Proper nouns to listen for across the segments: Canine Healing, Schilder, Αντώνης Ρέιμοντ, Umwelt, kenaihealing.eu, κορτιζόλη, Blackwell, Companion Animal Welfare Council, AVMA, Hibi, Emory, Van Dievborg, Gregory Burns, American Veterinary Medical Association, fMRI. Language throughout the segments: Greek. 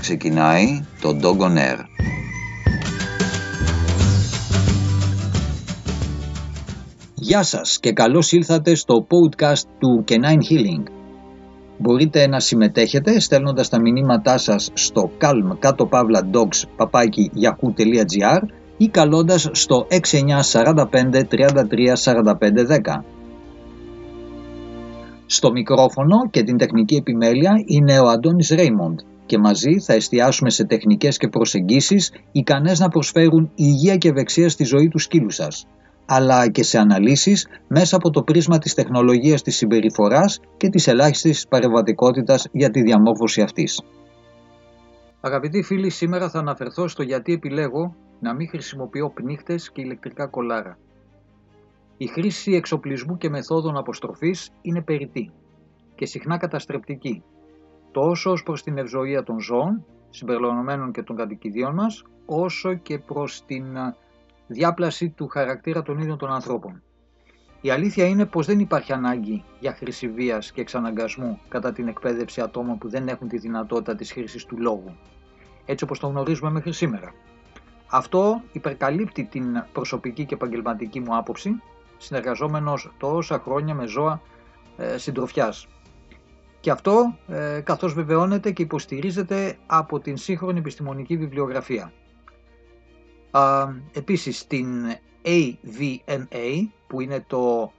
ξεκινάει το Dog on Air. Γεια σας και καλώς ήλθατε στο podcast του Canine Healing. Μπορείτε να συμμετέχετε στέλνοντας τα μηνύματά σας στο calm-dogs@yahoo.gr ή καλώντας στο 6945 33 45 10. Στο μικρόφωνο και την τεχνική επιμέλεια είναι ο Αντώνης Ρέιμοντ και μαζί θα εστιάσουμε σε τεχνικές και προσεγγίσεις ικανές να προσφέρουν υγεία και ευεξία στη ζωή του σκύλου σας, αλλά και σε αναλύσεις μέσα από το πρίσμα της τεχνολογίας της συμπεριφοράς και της ελάχιστης παρεμβατικότητας για τη διαμόρφωση αυτής. Αγαπητοί φίλοι, σήμερα θα αναφερθώ στο γιατί επιλέγω να μην χρησιμοποιώ πνίχτες και ηλεκτρικά κολάρα. Η χρήση εξοπλισμού και μεθόδων αποστροφής είναι περιττή και συχνά καταστρεπτική, τόσο ως προς την ευζοία των ζώων, συμπεριλαμβανομένων και των κατοικιδίων μας, όσο και προς την διάπλαση του χαρακτήρα των ίδιων των ανθρώπων. Η αλήθεια είναι πως δεν υπάρχει ανάγκη για χρήση βίας και εξαναγκασμού κατά την εκπαίδευση ατόμων που δεν έχουν τη δυνατότητα της χρήσης του λόγου, έτσι όπως το γνωρίζουμε μέχρι σήμερα. Αυτό υπερκαλύπτει την προσωπική και επαγγελματική μου άποψη, συνεργαζόμενος τόσα χρόνια με ζώα συντροφιάς. Και αυτό καθώς βεβαιώνεται και υποστηρίζεται από την σύγχρονη επιστημονική βιβλιογραφία. Επίσης την AVMA, που είναι το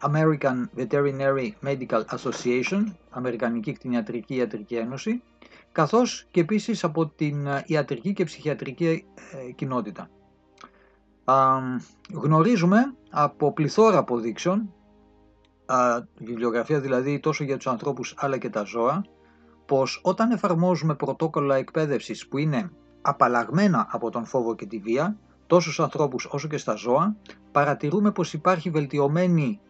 American Veterinary Medical Association, Αμερικανική Κτηνιατρική Ιατρική Ένωση, καθώς και επίσης από την ιατρική και ψυχιατρική κοινότητα. Γνωρίζουμε από πληθώρα αποδείξεων, βιβλιογραφία δηλαδή τόσο για τους ανθρώπους αλλά και τα ζώα, πως όταν εφαρμόζουμε πρωτόκολλα εκπαίδευσης που είναι απαλλαγμένα από τον φόβο και τη βία, τόσο στους ανθρώπους όσο και στα ζώα, παρατηρούμε πως υπάρχει βελτιωμένη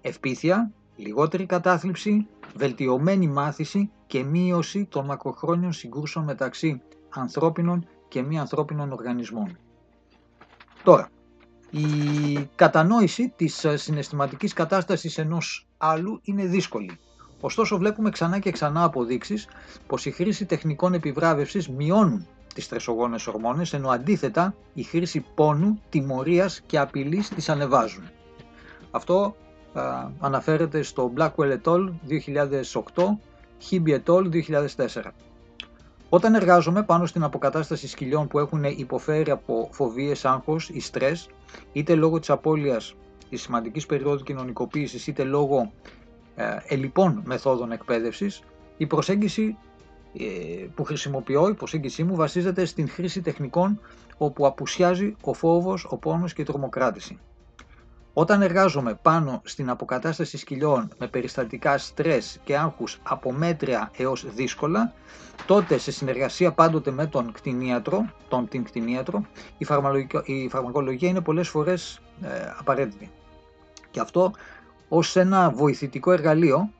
ευπίθεια, λιγότερη κατάθλιψη, βελτιωμένη μάθηση και μείωση των μακροχρόνιων συγκρούσεων μεταξύ ανθρώπινων και μη ανθρώπινων οργανισμών. Τώρα, η κατανόηση της συναισθηματικής κατάστασης ενός άλλου είναι δύσκολη. Ωστόσο βλέπουμε ξανά και ξανά αποδείξεις πως η χρήση τεχνικών επιβράβευσης μειώνουν τις στρεσογόνες ορμόνες, ενώ αντίθετα η χρήση πόνου, τιμωρίας και απειλής τις ανεβάζουν. Αυτό αναφέρεται στο Blackwell et al. 2008, Hibi et al. 2004. Όταν εργάζομαι πάνω στην αποκατάσταση σκυλιών που έχουν υποφέρει από φοβίες, άγχος ή στρες, είτε λόγω της απώλειας της σημαντικής περίοδου κοινωνικοποίησης, είτε λόγω ελλειπών μεθόδων εκπαίδευσης, η προσέγγιση που χρησιμοποιώ, η προσέγγιση μου βασίζεται στην χρήση τεχνικών όπου απουσιάζει ο φόβος, ο πόνος και η τρομοκράτηση. Όταν εργάζομαι πάνω στην αποκατάσταση σκυλιών με περιστατικά στρες και άγχους από μέτρια έως δύσκολα, τότε σε συνεργασία πάντοτε με τον κτηνίατρο, η φαρμακολογία είναι πολλές φορές απαραίτητη. Και αυτό ως ένα βοηθητικό εργαλείο,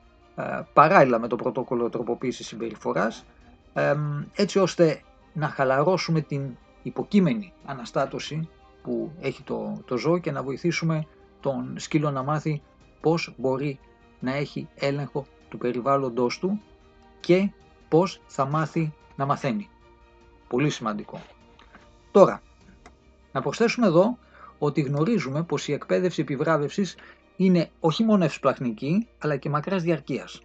παράλληλα με το πρωτόκολλο τροποποίησης συμπεριφοράς, έτσι ώστε να χαλαρώσουμε την υποκείμενη αναστάτωση που έχει το ζώο και να βοηθήσουμε τον σκύλο να μάθει πώς μπορεί να έχει έλεγχο του περιβάλλοντος του και πώς θα μάθει να μαθαίνει. Πολύ σημαντικό. Τώρα, να προσθέσουμε εδώ ότι γνωρίζουμε πως η εκπαίδευση επιβράβευσης είναι όχι μόνο ευσπλαχνική, αλλά και μακράς διαρκείας.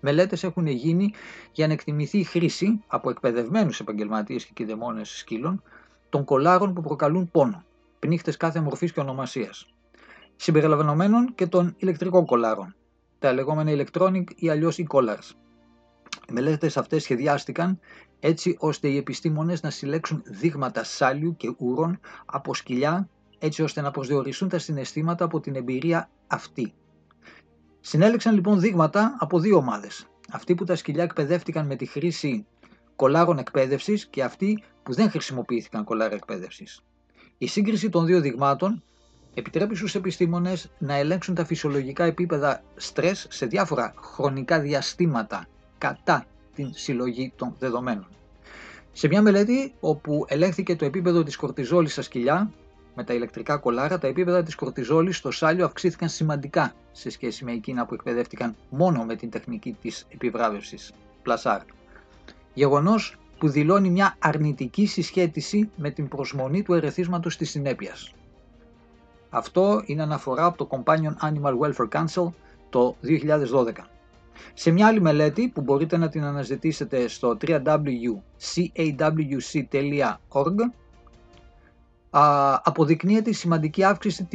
Μελέτες έχουν γίνει για να εκτιμηθεί η χρήση από εκπαιδευμένους επαγγελματίες και κηδεμόνες σκύλων των κολάρων που προκαλούν πόνο, πνίχτες κάθε μορφής και ονομασίας, συμπεριλαμβανομένων και των ηλεκτρικών κολάρων, τα λεγόμενα electronic ή αλλιώς e-collars. Οι μελέτες αυτές σχεδιάστηκαν έτσι ώστε οι επιστήμονες να συλλέξουν δείγματα σάλιου και ούρων από σκυλιά, έτσι ώστε να προσδιοριστούν τα συναισθήματα από την εμπειρία αυτή. Συνέλεξαν λοιπόν δείγματα από δύο ομάδες. Αυτοί που τα σκυλιά εκπαιδεύτηκαν με τη χρήση κολάρων εκπαίδευσης και αυτοί που δεν χρησιμοποιήθηκαν κολάρα εκπαίδευσης. Η σύγκριση των δύο δειγμάτων επιτρέπει στους επιστήμονες να ελέγξουν τα φυσιολογικά επίπεδα στρες σε διάφορα χρονικά διαστήματα κατά την συλλογή των δεδομένων. Σε μια μελέτη όπου ελέγχθηκε το επίπεδο της κορτιζόλης στα σκυλιά με τα ηλεκτρικά κολάρα, τα επίπεδα της κορτιζόλης στο σάλιο αυξήθηκαν σημαντικά σε σχέση με εκείνα που εκπαιδεύτηκαν μόνο με την τεχνική της επιβράβευσης, πλασάρ. γεγονός που δηλώνει μια αρνητική συσχέτιση με την προσμονή του ερεθίσματος της συνέπειας. Αυτό είναι αναφορά από το Companion Animal Welfare Council το 2012. Σε μια άλλη μελέτη που μπορείτε να την αναζητήσετε στο www.cawc.org αποδεικνύεται η σημαντική αύξηση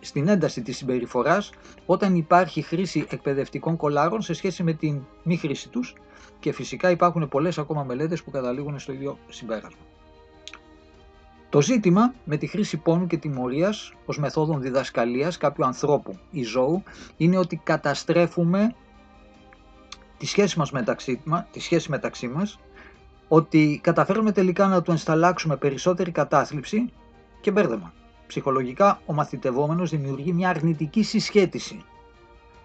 στην ένταση της συμπεριφοράς όταν υπάρχει χρήση εκπαιδευτικών κολάρων σε σχέση με την μη χρήση τους και φυσικά υπάρχουν πολλές ακόμα μελέτες που καταλήγουν στο ίδιο συμπέρασμα. Το ζήτημα με τη χρήση πόνου και τιμωρίας ως μεθόδων διδασκαλίας κάποιου ανθρώπου ή ζώου είναι ότι καταστρέφουμε τη σχέση μεταξύ μας, ότι καταφέρουμε τελικά να του ενσταλλάξουμε περισσότερη κατάθλιψη και μπέρδεμα. Ψυχολογικά ο μαθητευόμενος δημιουργεί μια αρνητική συσχέτιση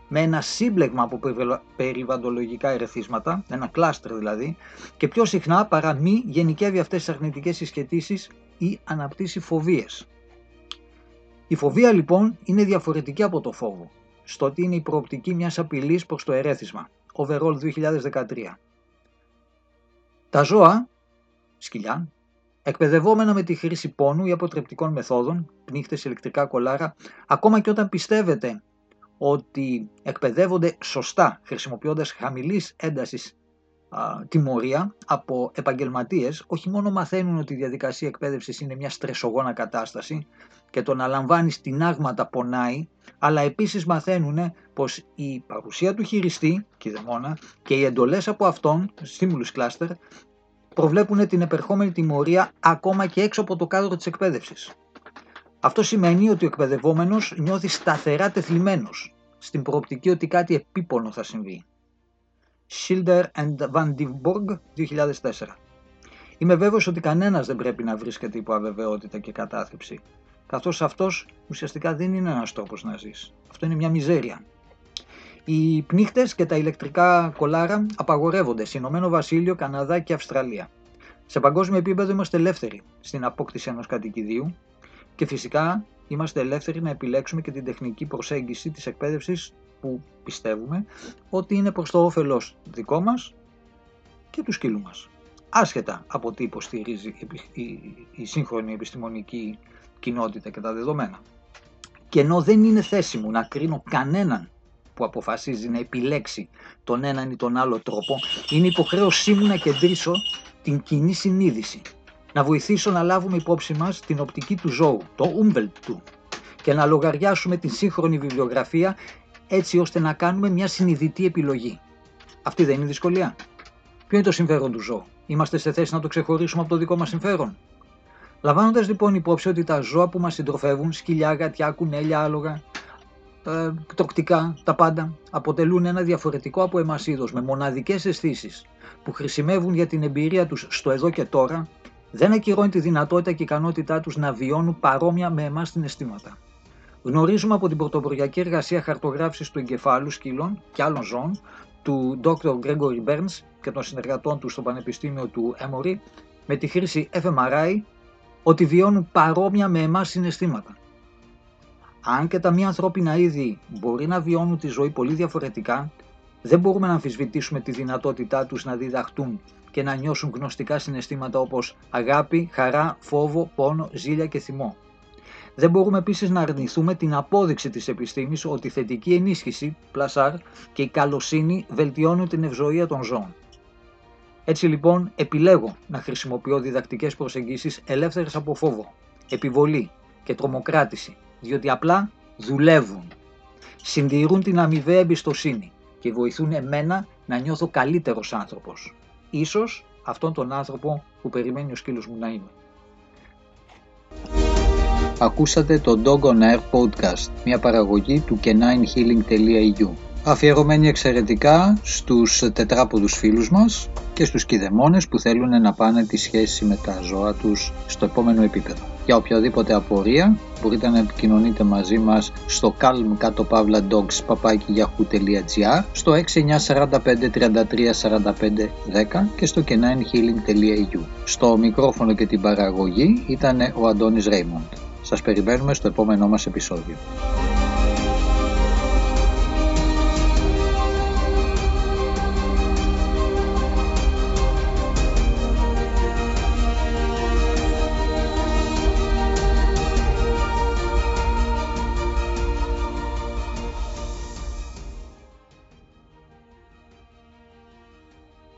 με ένα σύμπλεγμα από περιβαλλοντολογικά ερεθίσματα, ένα κλάστερ δηλαδή, και πιο συχνά παρά μη γενικεύει αυτές τις αρνητικές συσχετίσεις ή αναπτύσσει φοβίες. Η φοβία λοιπόν είναι διαφορετική από το φόβο, στο ότι είναι η προοπτική μιας απειλής προς το ερέθισμα, overall 2013. Τα ζώα, σκυλιά, εκπαιδευόμενα με τη χρήση πόνου ή αποτρεπτικών μεθόδων, πνίχτες, ηλεκτρικά κολάρα, ακόμα και όταν πιστεύετε ότι εκπαιδεύονται σωστά χρησιμοποιώντας χαμηλής έντασης τιμωρία από επαγγελματίες, όχι μόνο μαθαίνουν ότι η διαδικασία εκπαίδευσης είναι μια στρεσογόνα κατάσταση και το να λαμβάνεις τινάγματα πονάει, αλλά επίσης μαθαίνουν πως η παρουσία του χειριστή κηδεμόνα και οι εντολές από αυτόν, stimulus cluster, προβλέπουν την επερχόμενη τιμωρία ακόμα και έξω από το κάδρο της εκπαίδευσης. Αυτό σημαίνει ότι ο εκπαιδευόμενος νιώθει σταθερά τεθλιμμένος στην προοπτική ότι κάτι επίπονο θα συμβεί. Schilder and Van Dievborg, 2004. Είμαι βέβαιος ότι κανένας δεν πρέπει να βρίσκεται υπό αβεβαιότητα και κατάθλιψη, καθώς αυτός ουσιαστικά δεν είναι ένας τρόπος να ζεις. Αυτό είναι μια μιζέρια. Οι πνίχτες και τα ηλεκτρικά κολάρα απαγορεύονται σε Ηνωμένο Βασίλειο, Καναδά και Αυστραλία. Σε παγκόσμιο επίπεδο είμαστε ελεύθεροι στην απόκτηση ενός κατοικιδίου και φυσικά είμαστε ελεύθεροι να επιλέξουμε και την τεχνική προσέγγιση της εκπαίδευσης που πιστεύουμε ότι είναι προς το όφελος δικό μας και του σκύλου μας, άσχετα από τι υποστηρίζει η σύγχρονη επιστημονική κοινότητα και τα δεδομένα. Και ενώ δεν είναι θέση μου να κρίνω κανέναν που αποφασίζει να επιλέξει τον έναν ή τον άλλο τρόπο, είναι υποχρέωσή μου να κεντρήσω την κοινή συνείδηση, να βοηθήσω να λάβουμε υπόψη μας την οπτική του ζώου, το Umwelt του, και να λογαριάσουμε την σύγχρονη βιβλιογραφία έτσι ώστε να κάνουμε μια συνειδητή επιλογή. Αυτή δεν είναι δυσκολία. Ποιο είναι το συμφέρον του ζώου? Είμαστε σε θέση να το ξεχωρίσουμε από το δικό μας συμφέρον? Λαμβάνοντας λοιπόν υπόψη ότι τα ζώα που μας συντροφεύουν, σκυλιά, γατιά, κουνέλια, άλογα, τροκτικά, τα πάντα, αποτελούν ένα διαφορετικό από εμάς είδος με μοναδικές αισθήσεις που χρησιμεύουν για την εμπειρία τους στο εδώ και τώρα, δεν ακυρώνει τη δυνατότητα και ικανότητά τους να βιώνουν παρόμοια με εμάς συναισθήματα. Γνωρίζουμε από την πρωτοποριακή εργασία χαρτογράφησης του εγκεφάλου σκύλων και άλλων ζώων του Dr. Gregory Burns και των συνεργατών του στο Πανεπιστήμιο του Emory με τη χρήση fMRI ότι βιώνουν παρόμοια με εμάς συναισθήματα. Αν και τα μη ανθρώπινα είδη μπορεί να βιώνουν τη ζωή πολύ διαφορετικά, δεν μπορούμε να αμφισβητήσουμε τη δυνατότητά τους να διδαχτούν και να νιώσουν γνωστικά συναισθήματα όπως αγάπη, χαρά, φόβο, πόνο, ζήλια και θυμό. Δεν μπορούμε επίσης να αρνηθούμε την απόδειξη της επιστήμης ότι η θετική ενίσχυση, πλασάρ, και η καλοσύνη βελτιώνουν την ευζοία των ζώων. Έτσι λοιπόν επιλέγω να χρησιμοποιώ διδακτικές προσεγγίσεις ελεύθερες από φόβο, επιβολή και τρομοκράτηση, διότι απλά δουλεύουν. Συντηρούν την αμοιβαία εμπιστοσύνη και βοηθούν εμένα να νιώθω καλύτερος άνθρωπος. Ίσως αυτόν τον άνθρωπο που περιμένει ο σκύλος μου να είμαι. Ακούσατε το Dog on Air podcast, μια παραγωγή του kenaihealing.eu, αφιερωμένη εξαιρετικά στους τετράποδους φίλους μας και στους κηδεμόνες που θέλουν να πάνε τη σχέση με τα ζώα τους στο επόμενο επίπεδο. Για οποιαδήποτε απορία μπορείτε να επικοινωνείτε μαζί μας στο calm@dogs.yahoo.gr, στο 6945334510 και στο kenaihealing.eu. Στο μικρόφωνο και την παραγωγή ήταν ο Αντώνης Ρέιμοντ. Σας περιμένουμε στο επόμενό μας επεισόδιο.